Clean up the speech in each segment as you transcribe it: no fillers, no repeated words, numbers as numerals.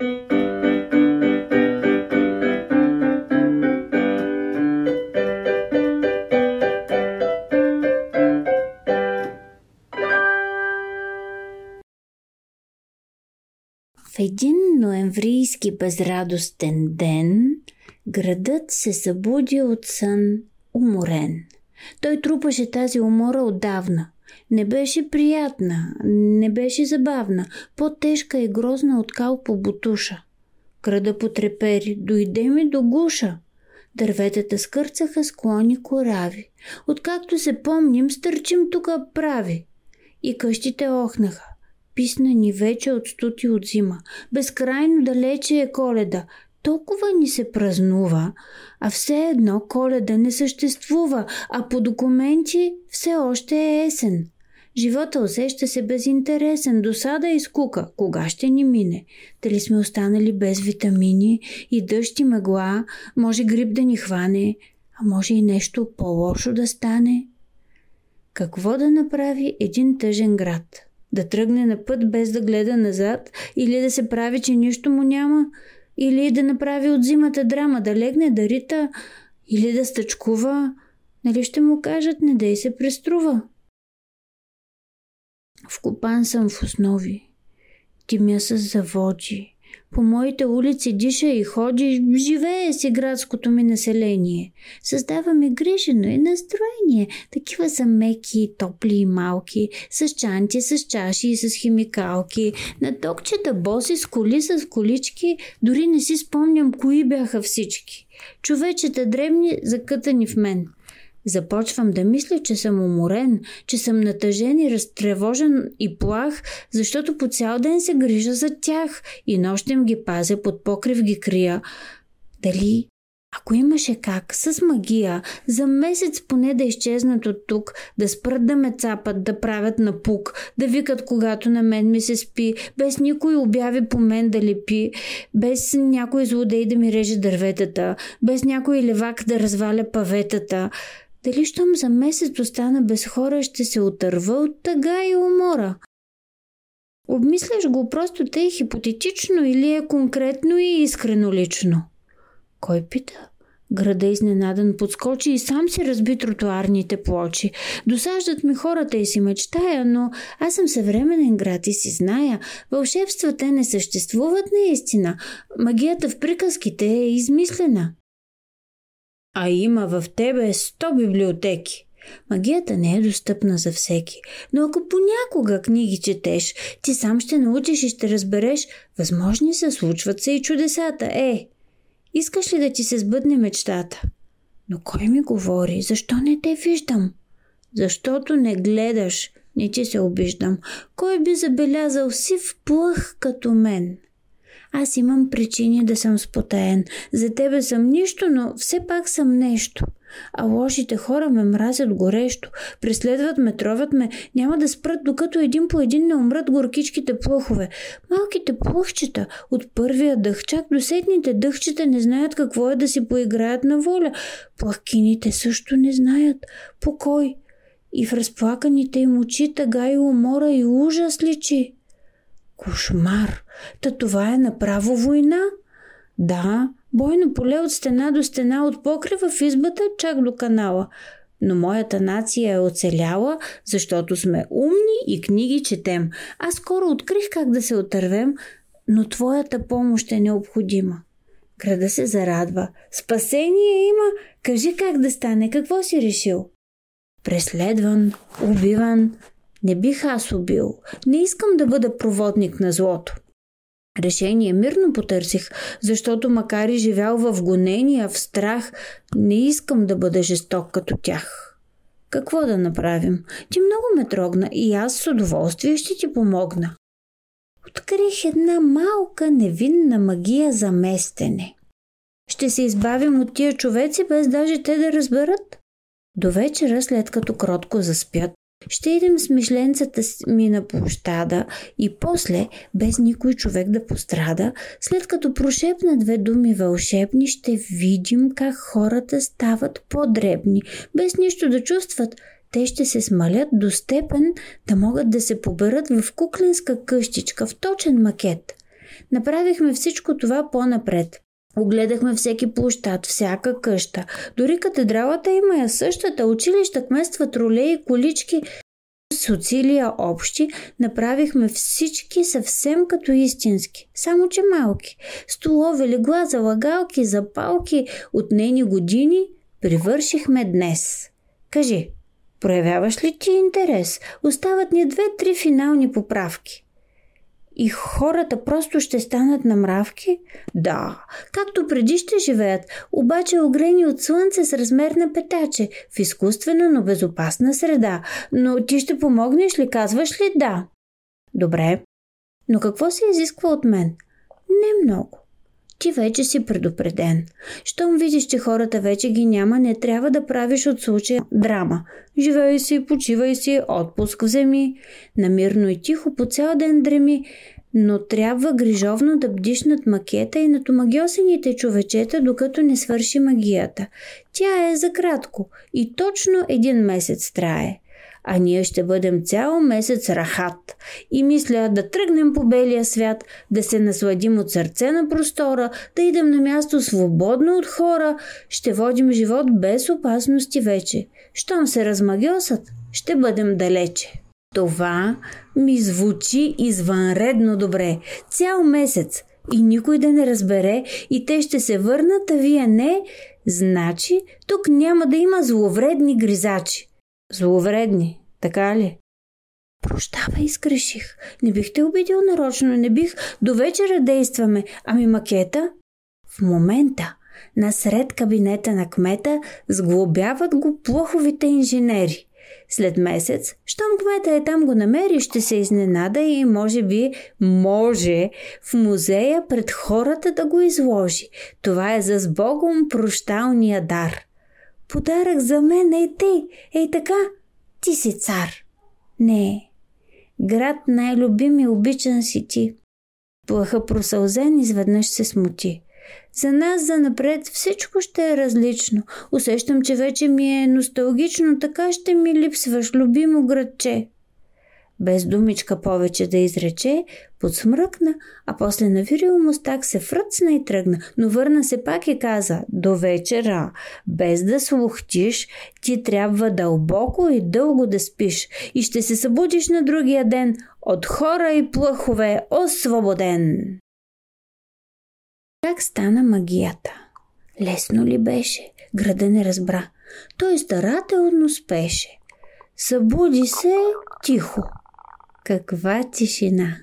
В един ноемврийски безрадостен ден градът се събуди от сън, уморен. Той трупаше тази умора отдавна. Не беше приятна, не беше забавна, по-тежка и грозна от кал по бутуша. Града потрепери, дойде ми до гуша. Дърветата скърцаха склони корави. Откакто се помним, стърчим тука прави. И къщите охнаха. Писна ни вече от студ и от зима. Безкрайно далече е Коледа. Толкова ни се празнува, а все едно Коледа не съществува, а по документи все още е есен. Живота усеща се безинтересен, досада и скука. Кога ще ни мине? Дали сме останали без витамини и дъжд и мъгла? Може грип да ни хване, а може и нещо по-лошо да стане? Какво да направи един тъжен град? Да тръгне на път без да гледа назад, или да се прави, че нищо му няма, или да направи от зимата драма, да легне, да рита, или да стъчкува. Нали ще му кажат, не дей се преструва. Вкопан съм в основи, димя се заводи, по моите улици диша и ходи, живее си градското ми население. Създава ми грижено и настроение. Такива са меки, топли и малки, с чанти, с чаши и с химикалки. На токчета боси, с коли, с колички, дори не си спомням кои бяха всички. Човечета дребни, закътани в мен. Започвам да мисля, че съм уморен, че съм натъжен и разтревожен и плах, защото по цял ден се грижа за тях и нощем ги пазя, под покрив ги крия. Дали, ако имаше как, с магия, за месец поне да изчезнат от тук, да спрат да ме цапат, да правят напук, да викат когато на мен ми се спи, без никой обяви по мен да лепи, без някой злодей да ми реже дърветата, без някой левак да разваля паветата. Дали щом за месец остана без хора, ще се отърва от тъга и умора? Обмисляш го просто тъй хипотетично или е конкретно и искрено лично? Кой пита? Града изненадан подскочи и сам си разби тротуарните плочи. Досаждат ми хората и си мечтая, но аз съм съвременен град и си зная. Вълшебствата не съществуват наистина. Магията в приказките е измислена. А има в тебе 100 библиотеки. Магията не е достъпна за всеки, но ако понякога книги четеш, ти сам ще научиш и ще разбереш, възможни се случват се и чудесата. Искаш ли да ти се сбъдне мечтата? Но кой ми говори? Защо не те виждам? Защото не гледаш, не ти се обиждам. Кой би забелязал сив плъх като мен? Аз имам причини да съм спотаен. За тебе съм нищо, но все пак съм нещо. А лошите хора ме мразят горещо. Преследват ме, тровят ме. Няма да спрат, докато един по един не умрат горкичките плъхове. Малките плъхчета от първия дъхчак до седните дъхчета не знаят какво е да си поиграят на воля. Плъхкините също не знаят покой. И в разплаканите им очи тъга и умора и ужас личи. Кошмар! Та това е направо война. Да, бойно поле от стена до стена, от покрива в избата чак до канала. Но моята нация е оцеляла, защото сме умни и книги четем. Аз скоро открих как да се отървем, но твоята помощ е необходима. Града се зарадва. Спасение има! Кажи как да стане, какво си решил? Преследван, убиван... Не бих аз убил. Не искам да бъда проводник на злото. Решение мирно потърсих, защото макар и живял в гонения, в страх, не искам да бъда жесток като тях. Какво да направим? Ти много ме трогна и аз с удоволствие ще ти помогна. Открих една малка невинна магия за местене. Ще се избавим от тия човеци, без даже те да разберат. До вечера, след като кротко заспят, ще идем с мишленцата ми на площада и после, без никой човек да пострада, след като прошепна две думи вълшебни, ще видим как хората стават по-дребни. Без нищо да чувстват, те ще се смалят до степен да могат да се поберат в кукленска къщичка, в точен макет. Направихме всичко това по-напред. Огледахме всеки площад, всяка къща. Дори катедралата има я същата, училища, кметства, тролеи, колички, социлия общи. Направихме всички съвсем като истински, само че малки. Столове, легла, залагалки, запалки, от нейни години привършихме днес. Кажи, проявяваш ли ти интерес? Остават ни 2-3 финални поправки. И хората просто ще станат на мравки? Да, както преди ще живеят, обаче огрени от слънце с размер на петаче, в изкуствена, но безопасна среда. Но ти ще помогнеш ли, казваш ли да? Добре, но какво се изисква от мен? Не много. Ти вече си предупреден. Щом видиш, че хората вече ги няма, не трябва да правиш от случая драма. Живей си, почивай си, отпуск вземи. Намирно и тихо по цял ден дреми, но трябва грижовно да бдиш над макета и над омагьосените човечета, докато не свърши магията. Тя е за кратко и точно 1 месец трае. А ние ще бъдем цял месец рахат и мисля да тръгнем по белия свят, да се насладим от сърце на простора, да идем на място свободно от хора, ще водим живот без опасности вече. Щом се размагьосат, ще бъдем далече. Това ми звучи извънредно добре. Цял месец и никой да не разбере и те ще се върнат, а вие не. Значи, тук няма да има зловредни гризачи. Зловредни, така ли? Прощава, изгреших. Не бих те обидил нарочно, не бих. До вечера действаме. Ами макета? В момента, насред кабинета на кмета, сглобяват го плоховите инженери. След месец, щом кмета е там го намери, ще се изненада и може би в музея пред хората да го изложи. Това е за сбогом прощалния дар. Подарък за мен, ей така, ти си цар. Не, град най-любим и обичан си ти. Плаха просълзен изведнъж се смути. За нас занапред всичко ще е различно. Усещам, че вече ми е носталгично, така ще ми липсваш, любимо градче. Без думичка повече да изрече, подсмръкна, а после навирил мустак се фръцна и тръгна, но върна се пак и каза: «До вечера, без да слухтиш, ти трябва дълбоко и дълго да спиш и ще се събудиш на другия ден от хора и плъхове освободен». Как стана магията? Лесно ли беше? Града не разбра. Той старателно спеше. Събуди се тихо. Каква тишина!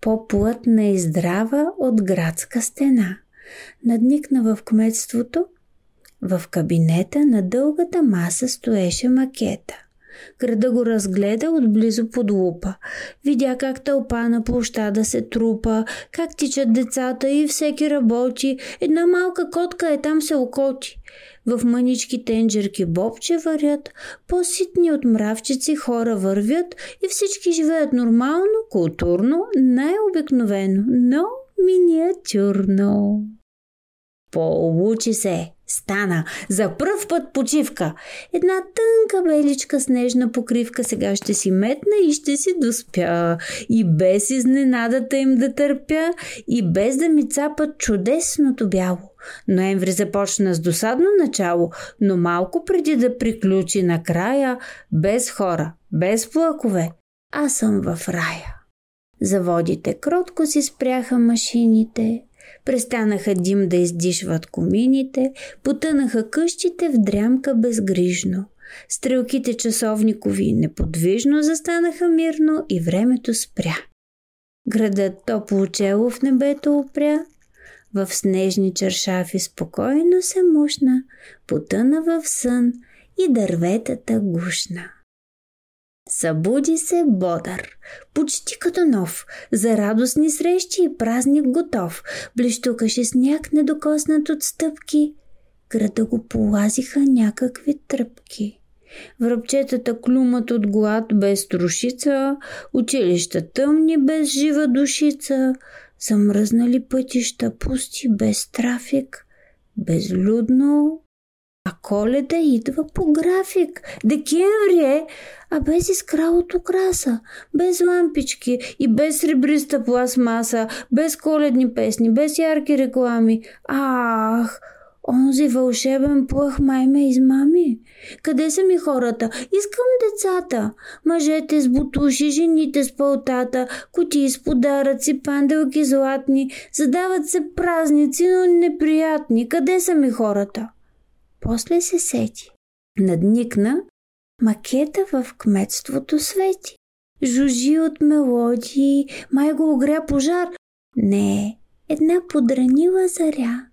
По-плътна и здрава от градска стена. Надникна в кметството. В кабинета на дългата маса стоеше макета. Града го разгледа отблизо под лупа. Видя как тълпа на площада се трупа, как тичат децата и всеки работи. Една малка котка е там се окоти. В мънички тенджерки бобче варят, по-ситни от мравчици хора вървят и всички живеят нормално, културно, най-обикновено, но миниатюрно. Получи се! Стана! За пръв път почивка! Една тънка беличка снежна покривка сега ще си метна и ще си доспя. И без изненадата им да търпя, и без да ми цапат чудесното бяло. Ноември започна с досадно начало, но малко преди да приключи накрая, без хора, без плакове, аз съм в рая. Заводите кротко си спряха машините, престанаха дим да издишват комините, потънаха къщите в дрямка безгрижно. Стрелките часовникови неподвижно застанаха мирно и времето спря. Градът топло чело в небето опря, в снежни чаршафи спокойно се мушна, потъна в сън и дърветата гушна. Събуди се бодър, почти като нов, за радостни срещи и празник готов. Блещукаше сняг, недокоснат от стъпки, града го полазиха някакви тръпки. Връбчетата клюмат от глад без трошица, училища тъмни без жива душица, замръзнали пътища пусти без трафик, безлюдно, А Коледа идва по график. Декември е, а без искралото краса, без лампички и без сребриста пластмаса, без коледни песни, без ярки реклами. Ах, онзи вълшебен плъх май ме измами. Къде са ми хората? Искам децата. Мъжете с бутуши, жените с пълтата, кутии с подаръци, панделки златни. Задават се празници, но неприятни. Къде са ми хората? После се сети. Надникна, макета в кметството свети. Жужи от мелодии, май го огря пожар. Не, една подранила заря.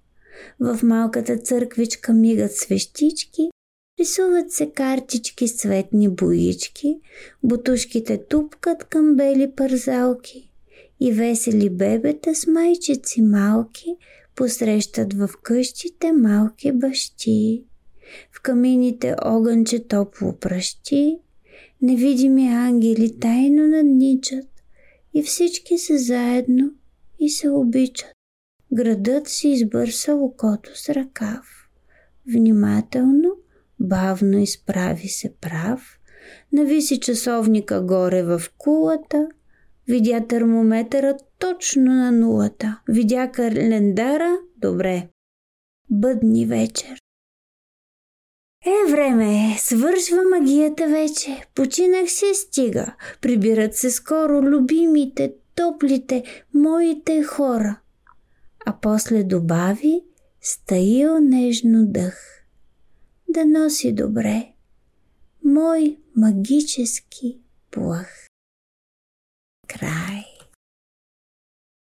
В малката църквичка мигат свещички, рисуват се картички с цветни боички, бутушките тупкат към бели парзалки и весели бебета с майчици малки посрещат в къщите малки бащи. В камините огънче топло пращи, невидими ангели тайно надничат и всички са заедно и се обичат. Градът си избърса окото с ръкав. Внимателно, бавно изправи се прав. Нависи часовника горе в кулата. Видя термометъра точно на нулата. Видя календара добре. Бъдни вечер. Е, време, свършва магията вече. Починах се, стига. Прибират се скоро любимите, топлите, моите хора. А после добави стаил нежно дъх. Да носи добре мой магически плъх. Край.